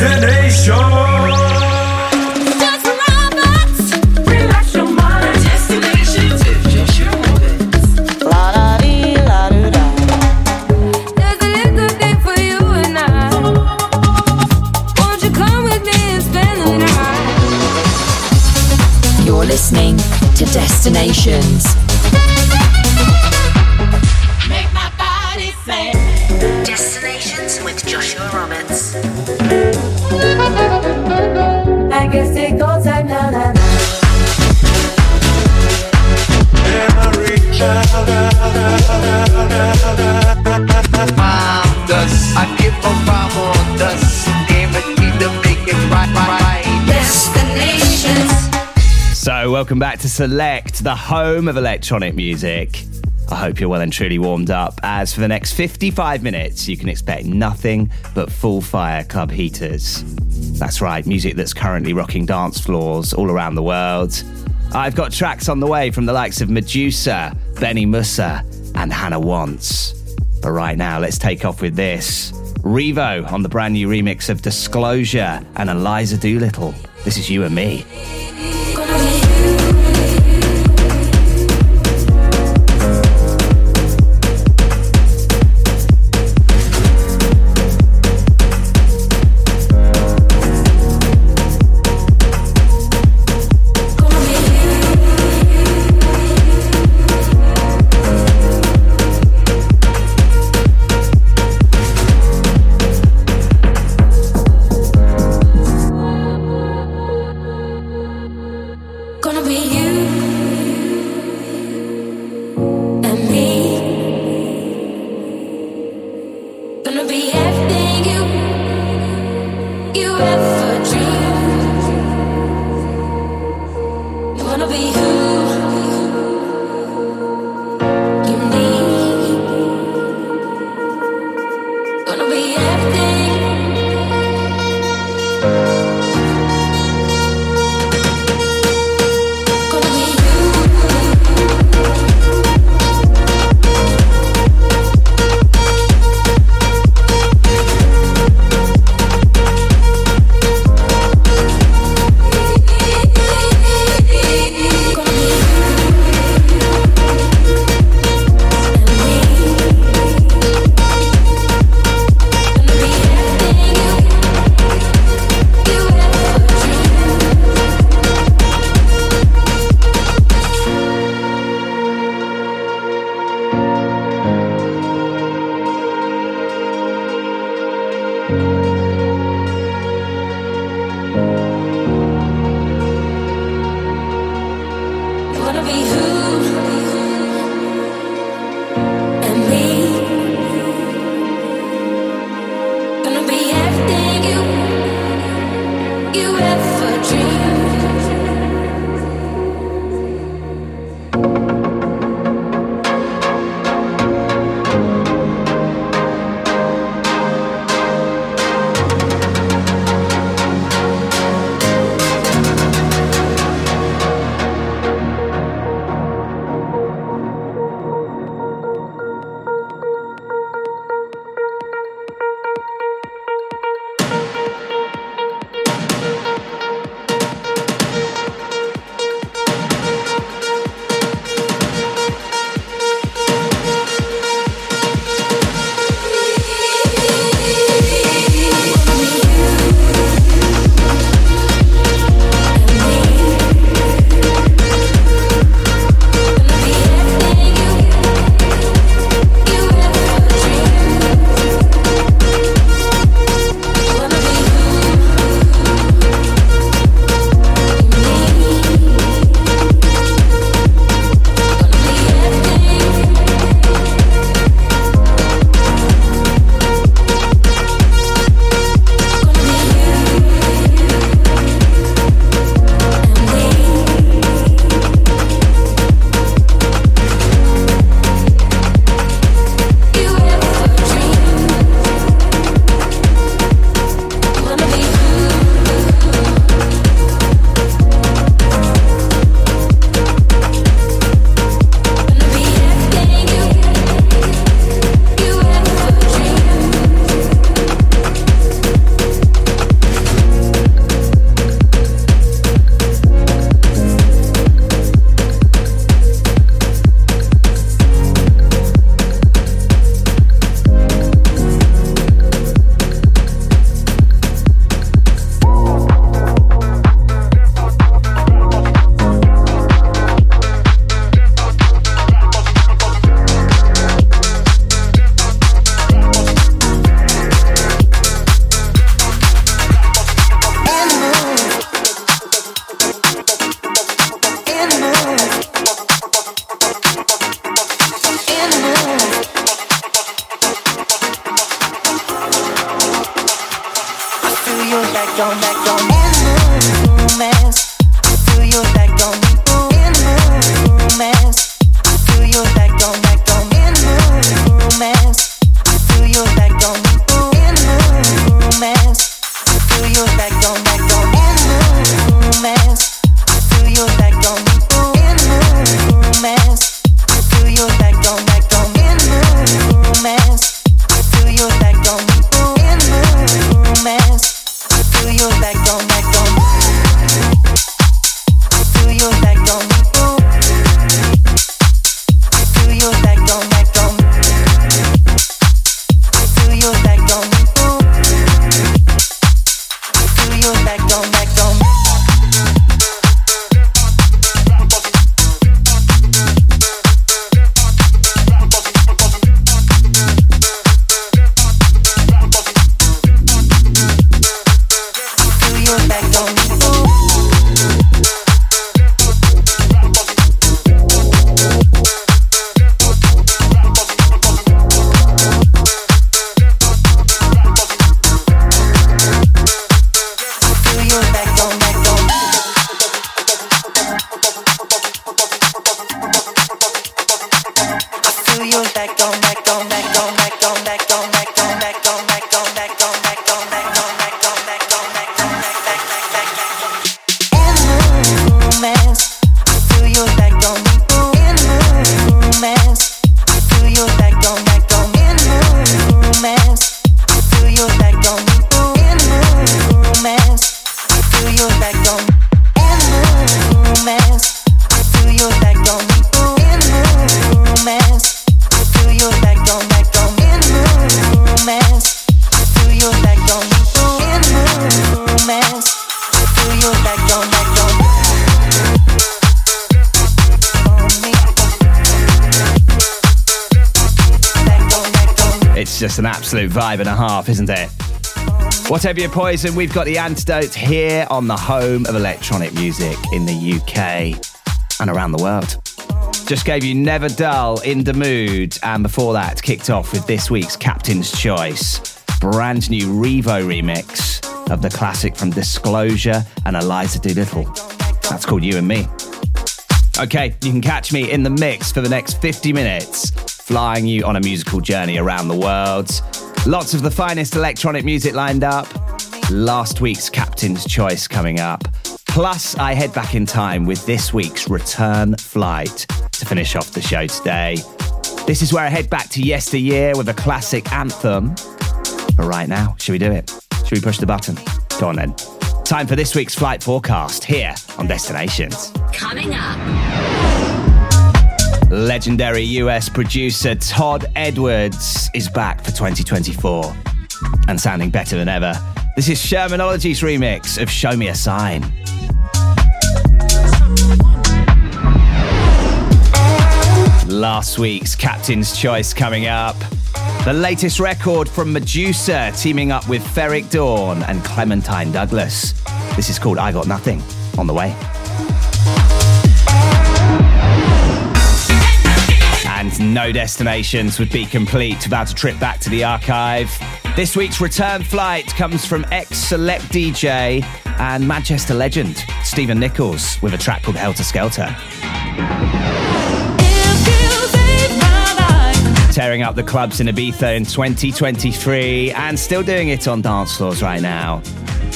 Destinations. Joshua Roberts. Relax your mind. Destinations with Joshua Roberts. La da dee la do da. There's a little thing for you and I. Won't you come with me and spend the night? You're listening to Destinations. So, welcome back to Select, the home of electronic music. I hope you're well and truly warmed up, as for the next 55 minutes, you can expect nothing but full fire club heaters. That's right, music that's currently rocking dance floors all around the world. I've got tracks on the way from the likes of Meduza, Benny Mussa, and Hannah Wants. But right now, let's take off with this. Revo on the brand new remix of Disclosure and Eliza Doolittle. This is You and Me. An absolute vibe and a half, isn't it? Whatever your poison, we've got the antidote here on the home of electronic music in the UK and around the world. Just gave you Never Dull, In The Mood, and before that kicked off with this week's Captain's Choice, brand new Revo remix of the classic from Disclosure and Eliza Doolittle. That's called You and Me. Okay, you can catch me in the mix for the next 50 minutes. Flying you on a musical journey around the world. Lots of the finest electronic music lined up. Last week's Captain's Choice coming up. Plus, I head back in time with this week's Return Flight to finish off the show today. This is where I head back to yesteryear with a classic anthem. But right now, should we do it? Should we push the button? Go on then. Time for this week's flight forecast here on Destinations. Coming up... Legendary US producer Todd Edwards is back for 2024 and sounding better than ever. This is Shermanology's remix of Show Me a Sign. Last week's Captain's Choice coming up. The latest record from Meduza teaming up with Ferreck Dawn and Clementine Douglas. This is called I Got Nothing, on the way. And no Destinations would be complete without a trip back to the archive. This week's Return Flight comes from ex-Select DJ and Manchester legend Stephen Nichols with a track called Helter Skelter. Tearing up the clubs in Ibiza in 2023 and still doing it on dance floors right now.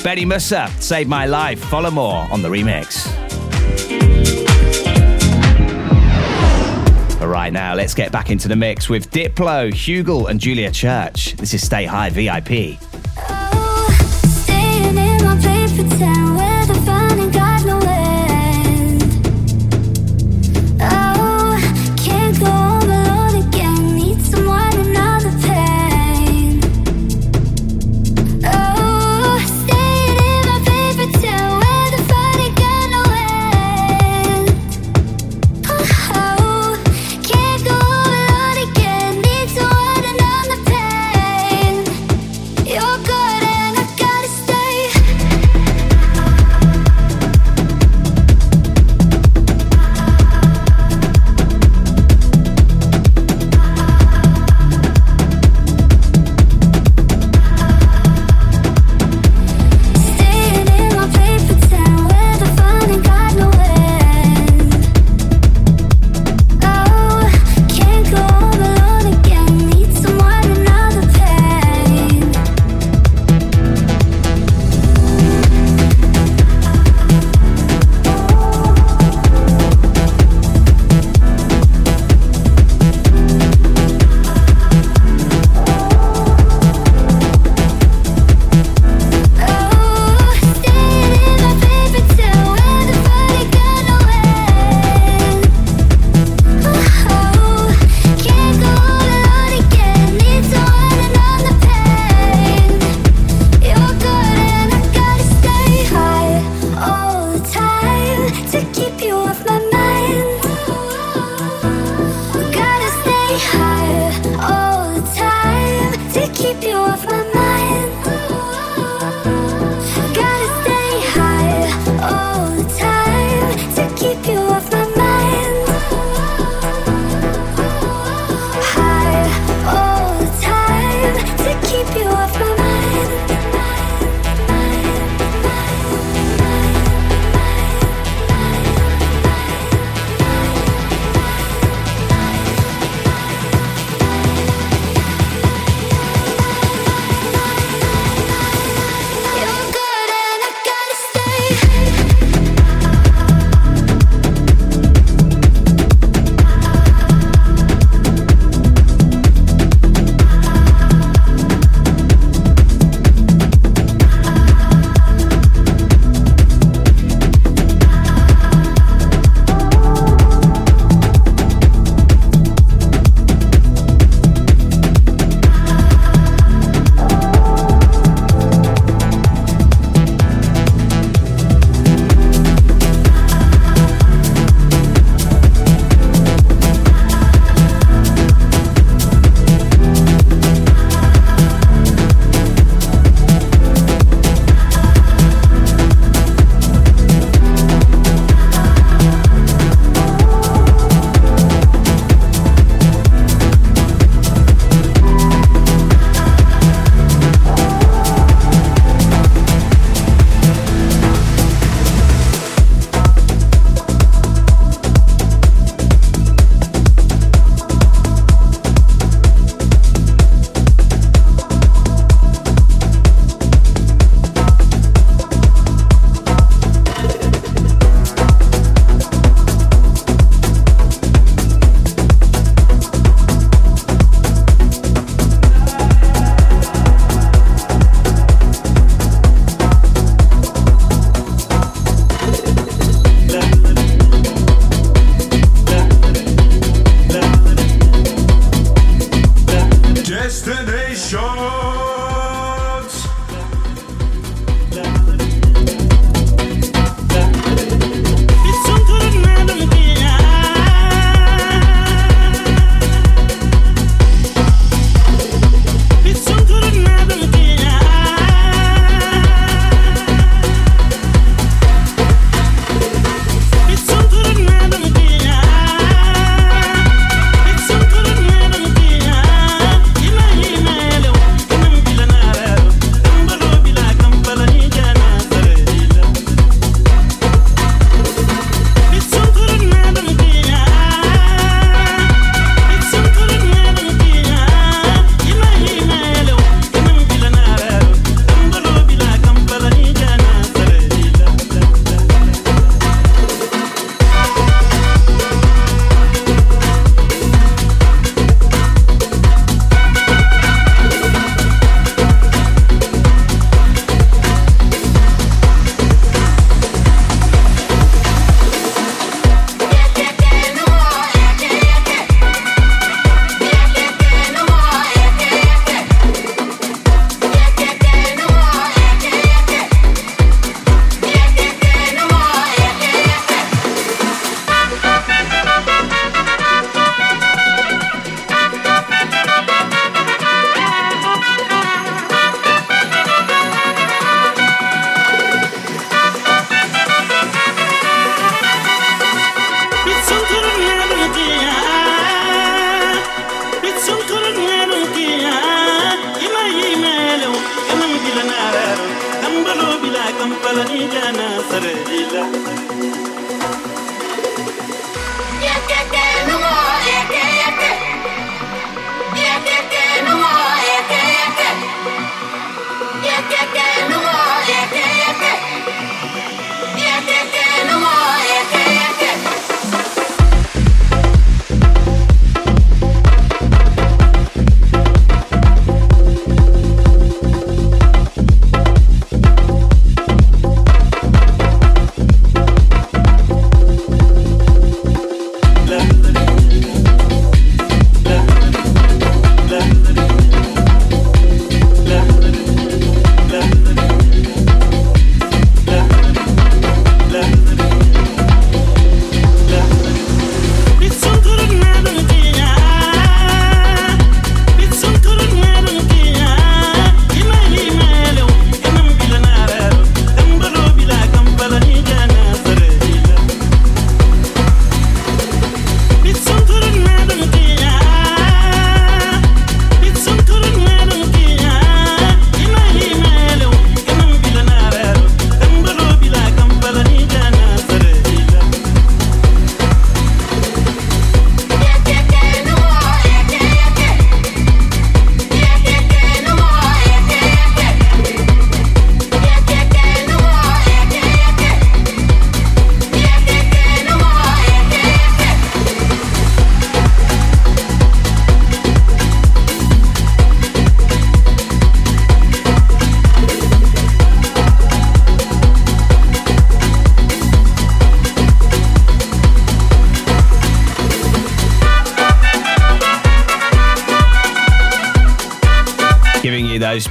Benny Mussa, Saved My Life, Folamore on the remix. Right now, let's get back into the mix with Diplo, Hugel and Julia Church. This is Stay High VIP. Oh, staying in my paper town where the fun ain't got no end. Oh, can't go home alone again, need someone, another pain. Oh, staying in my paper town where the fun ain't got no end. Oh, go alone again, need to add another pain. You're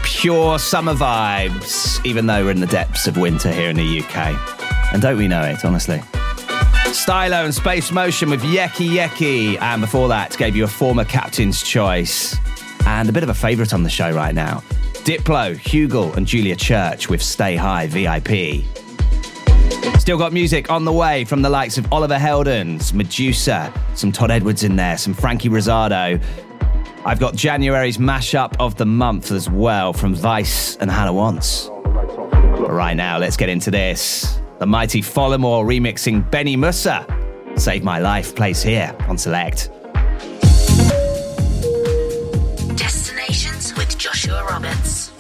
Pure summer vibes, even though we're in the depths of winter here in the UK. And don't we know it, honestly. Stylo and Space Motion with Yeki Yeki. And before that, gave you a former captain's choice. And a bit of a favourite on the show right now. Diplo, Hugel and Julia Church with Stay High VIP. Still got music on the way from the likes of Oliver Heldens, Meduza, some Todd Edwards in there, some Frankie Rosado. I've got January's mashup of the month as well from Vice and Hannah Wants. But right now, let's get into this. The mighty Folamore remixing Benny Mussa. Save My Life plays here on Select. Destinations with Joshua Roberts.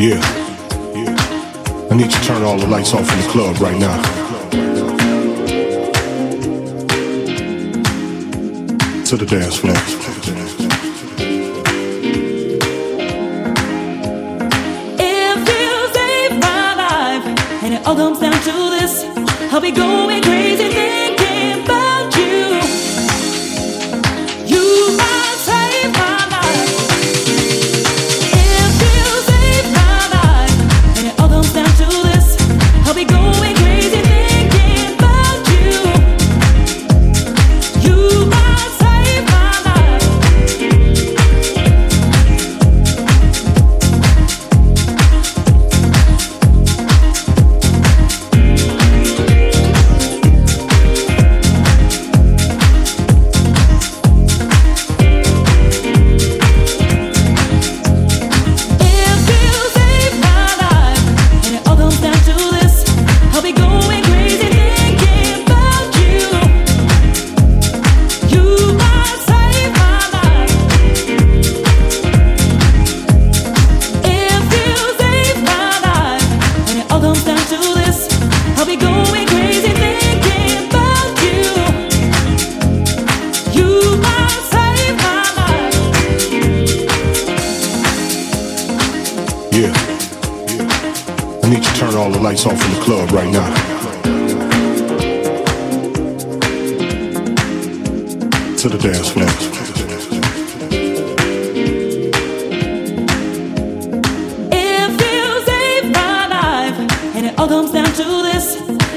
Yeah, I need to turn all the lights off in the club right now. To the dance floor. It feels like my life, and it all comes down to this. I'll be going crazy thinking about you. You might save my life.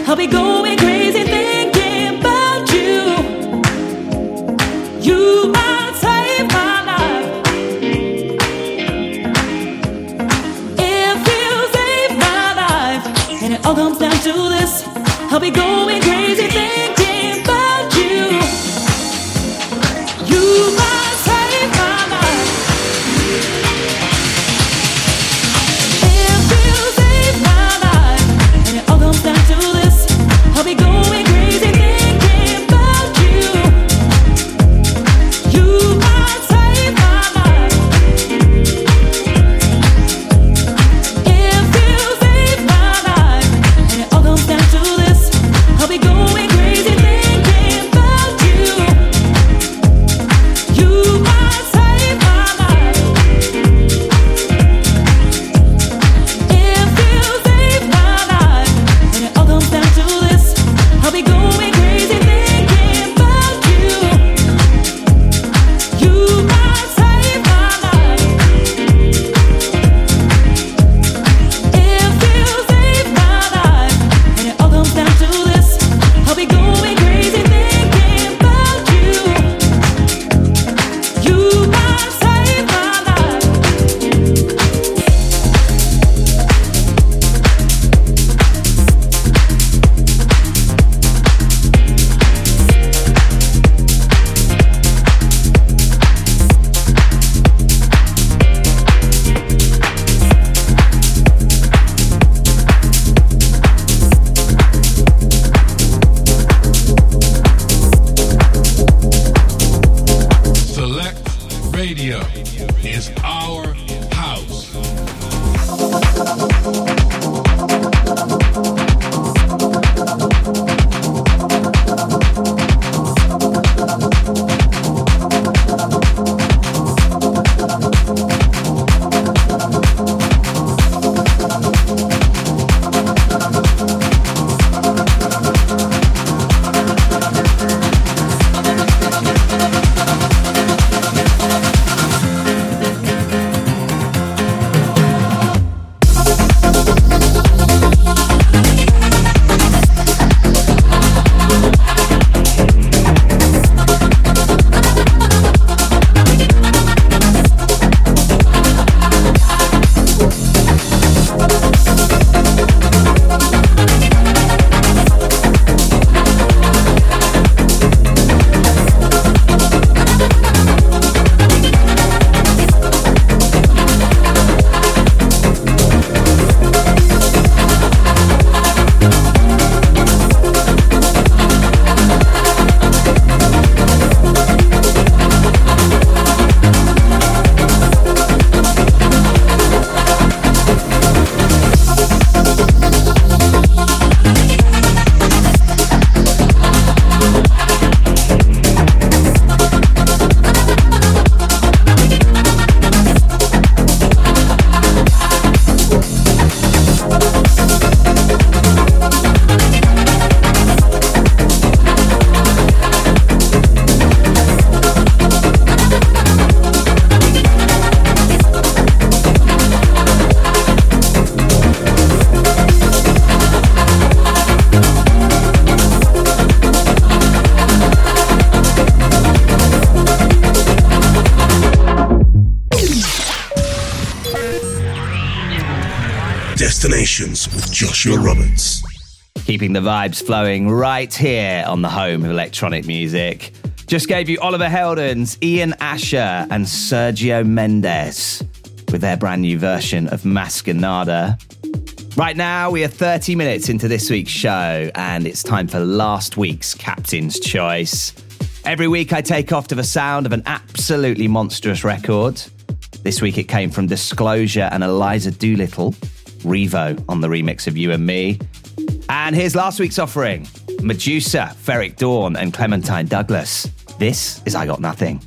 I'll be going crazy. is our Destinations with Joshua Roberts. Keeping the vibes flowing right here on the home of electronic music. Just gave you Oliver Heldens, Ian Asher and Sergio Mendes with their brand new version of Masquerada. Right now we are 30 minutes into this week's show and it's time for last week's Captain's Choice. Every week I take off to the sound of an absolutely monstrous record. This week it came from Disclosure and Eliza Doolittle. Revo on the remix of You and Me. And here's last week's offering. Meduza, Ferreck Dawn and Clementine Douglas. This is I Got Nothing.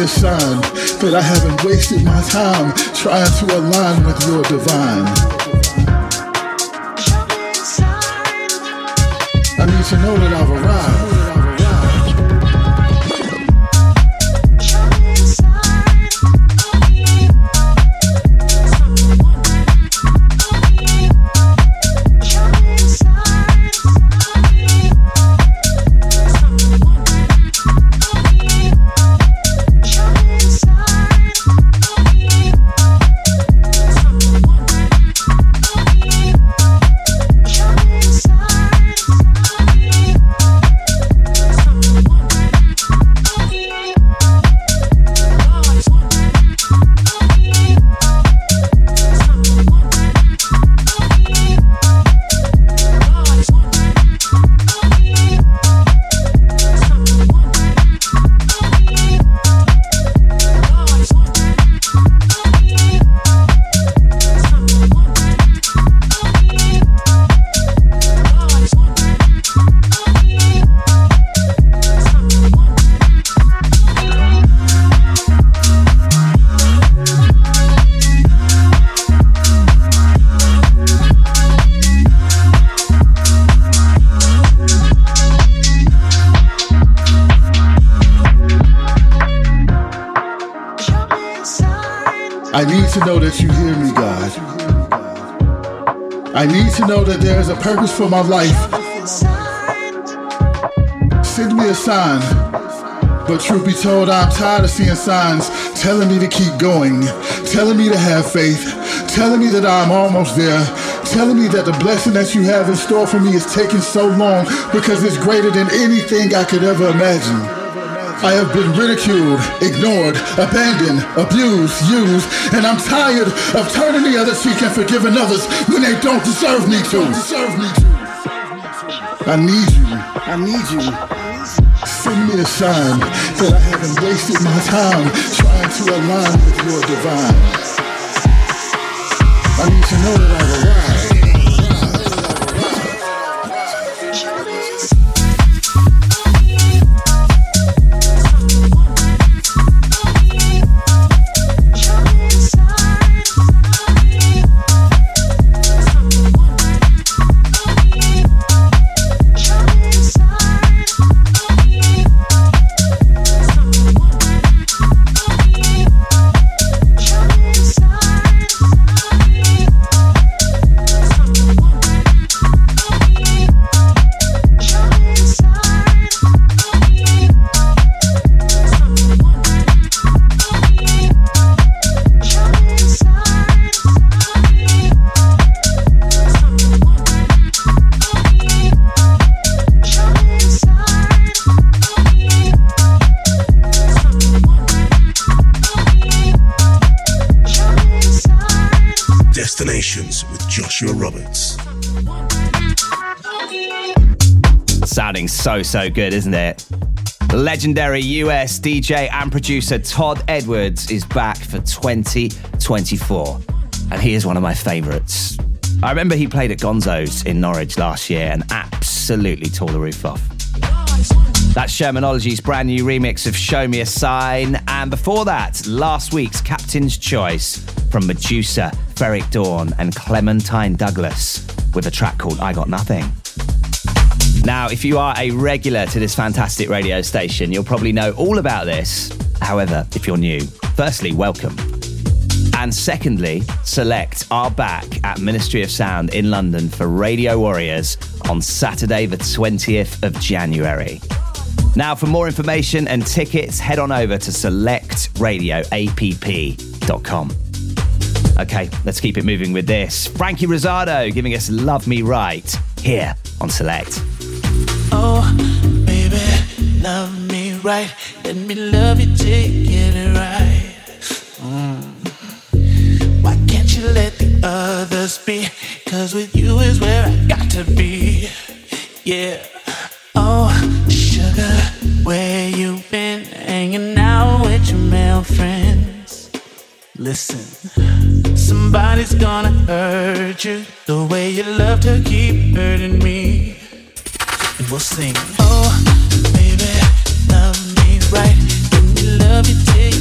a sign that I haven't wasted my time trying to align with your divine. I need to know that I've arrived. To know that there is a purpose for my life. Send me a sign, but truth be told, I'm tired of seeing signs telling me to keep going, telling me to have faith, telling me that I'm almost there, telling me that the blessing that you have in store for me is taking so long because it's greater than anything I could ever imagine. I have been ridiculed, ignored, abandoned, abused, used, and I'm tired of turning the other cheek and forgiving others when they don't deserve me to. I need you. I need you. Send me a sign that I haven't wasted my time trying to align with your divine. I need to know that I've arrived. With Joshua Roberts. Sounding so good, isn't it? Legendary US DJ and producer Todd Edwards is back for 2024, and he is one of my favourites. I remember he played at Gonzo's in Norwich last year and absolutely tore the roof off. That's Shermanology's brand new remix of Show Me a Sign, and before that, last week's Captain's Choice from Meduza, Ferreck Dawn and Clementine Douglas with a track called I Got Nothing. Now, if you are a regular to this fantastic radio station, you'll probably know all about this. However, if you're new, firstly, welcome. And secondly, Select are back at Ministry of Sound in London for Radio Warriors on Saturday the 20th of January. Now, for more information and tickets, head on over to selectradioapp.com. Okay, let's keep it moving with this. Frankie Rosado giving us Love Me Right here on Select. Oh, baby, love me right. Let me love you, take it right. Why can't you let the others be? 'Cause with you is where I got to be. Yeah. Oh, sugar, where you been? Hanging out with your male friends. Listen. Somebody's gonna hurt you. The way you love to keep hurting me. And we'll sing. Oh, baby, love me right. Let me love you, take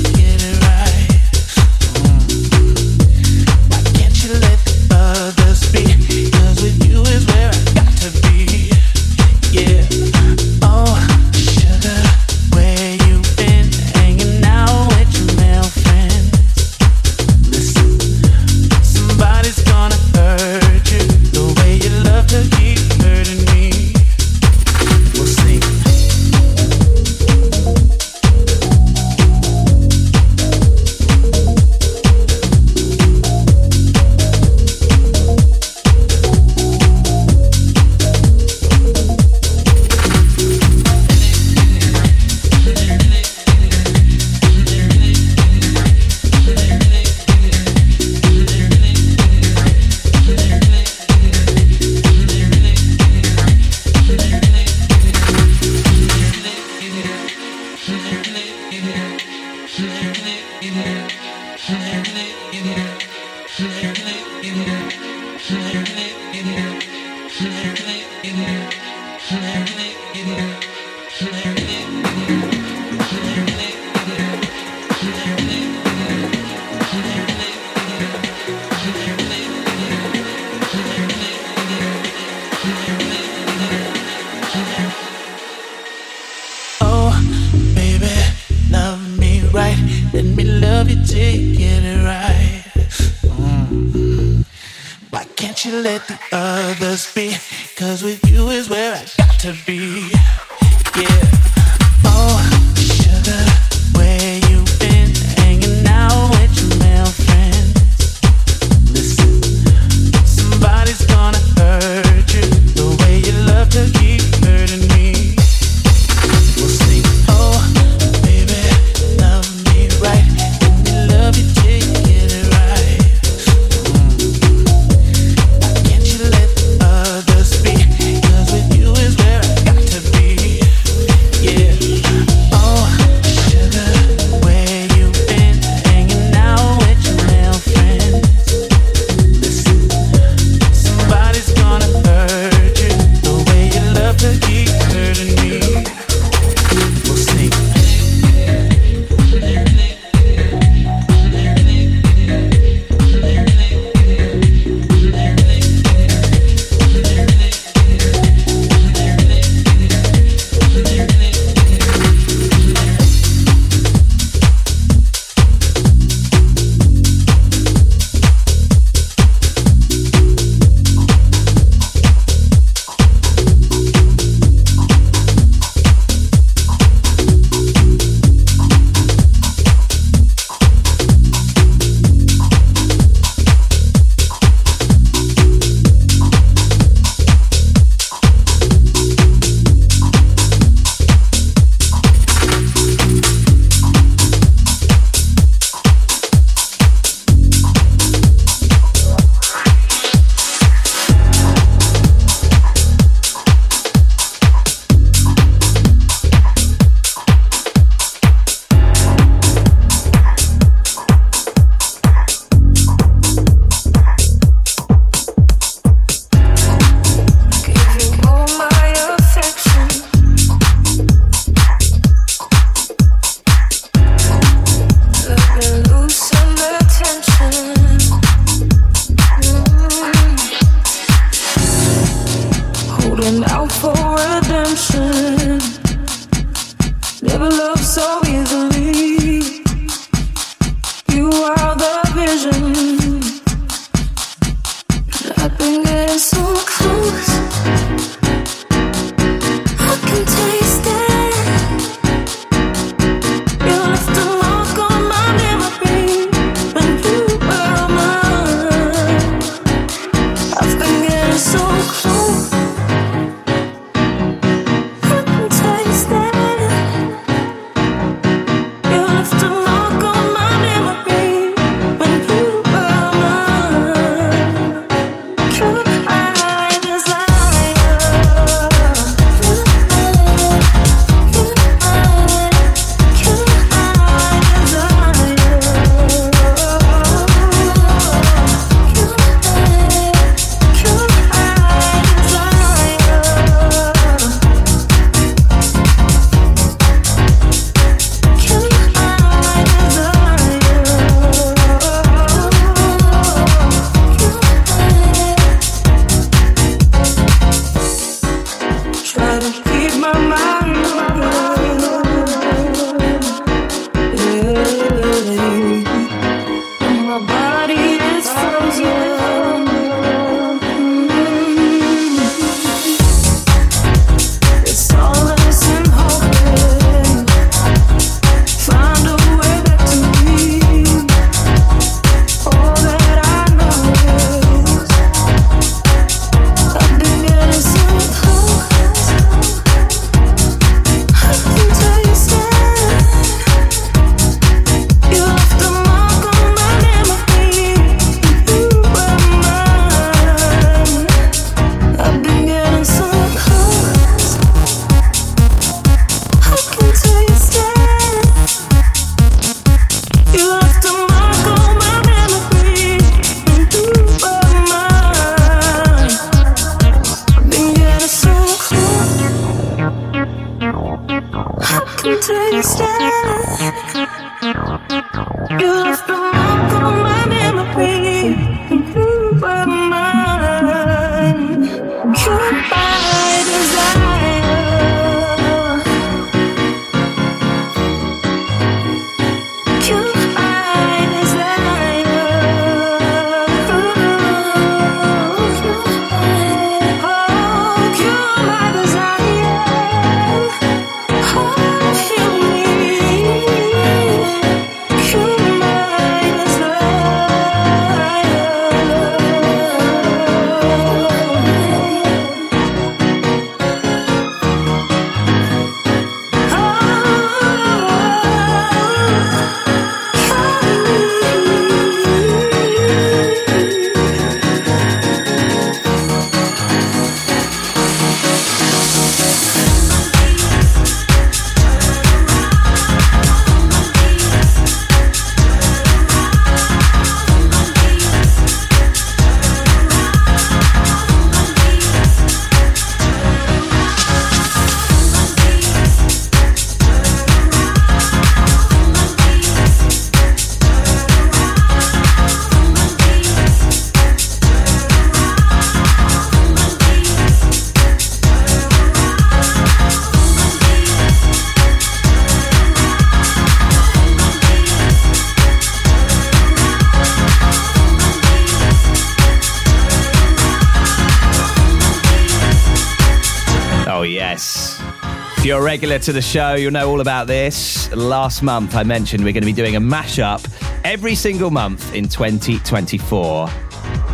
If you're a regular to the show, you'll know all about this. Last month, I mentioned we're going to be doing a mashup every single month in 2024.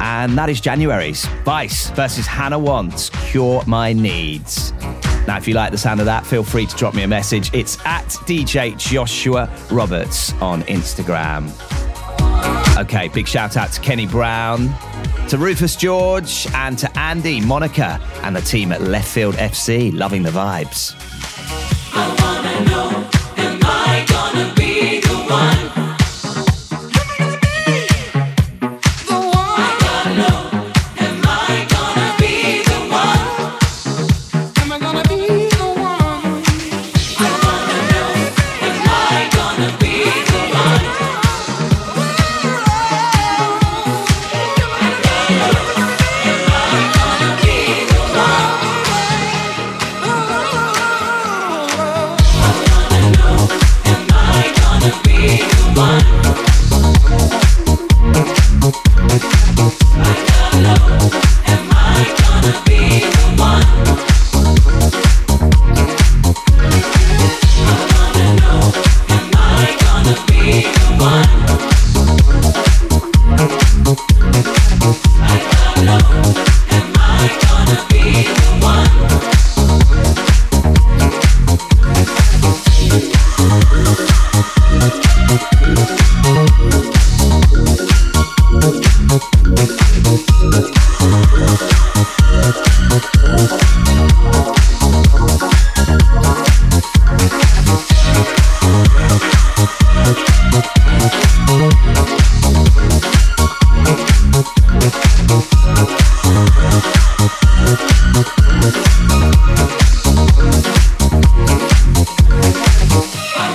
And that is January's Vice versus Hannah Wants, Cure My Needs. Now, if you like the sound of that, feel free to drop me a message. It's at DJ Joshua Roberts on Instagram. Okay, big shout out to Kenny Brown, to Rufus George, and to Andy, Monica, and the team at Leftfield FC. Loving the vibes. I wanna know, am I gonna be the one? I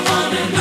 wanna know.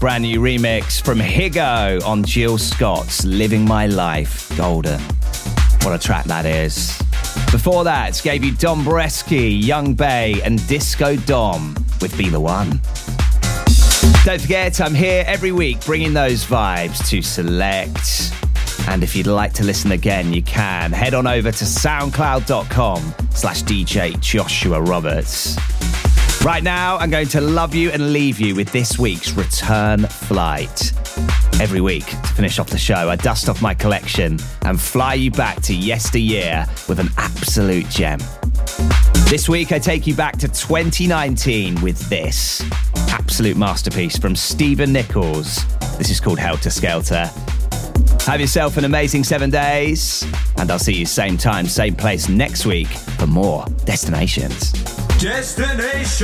Brand new remix from Higo on Jill Scott's Living My Life Golden. What a track that is. Before that, gave you Dom Bresky, Young Bay and Disco Dom with Be The One. Don't forget, I'm here every week bringing those vibes to Select. And if you'd like to listen again, you can. Head on over to soundcloud.com/DJ Joshua Roberts. Right now, I'm going to love you and leave you with this week's Return Flight. Every week, to finish off the show, I dust off my collection and fly you back to yesteryear with an absolute gem. This week, I take you back to 2019 with this absolute masterpiece from Stephen Nichols. This is called Helter Skelter. Have yourself an amazing 7 days, and I'll see you same time, same place next week for more Destinations. Destinations!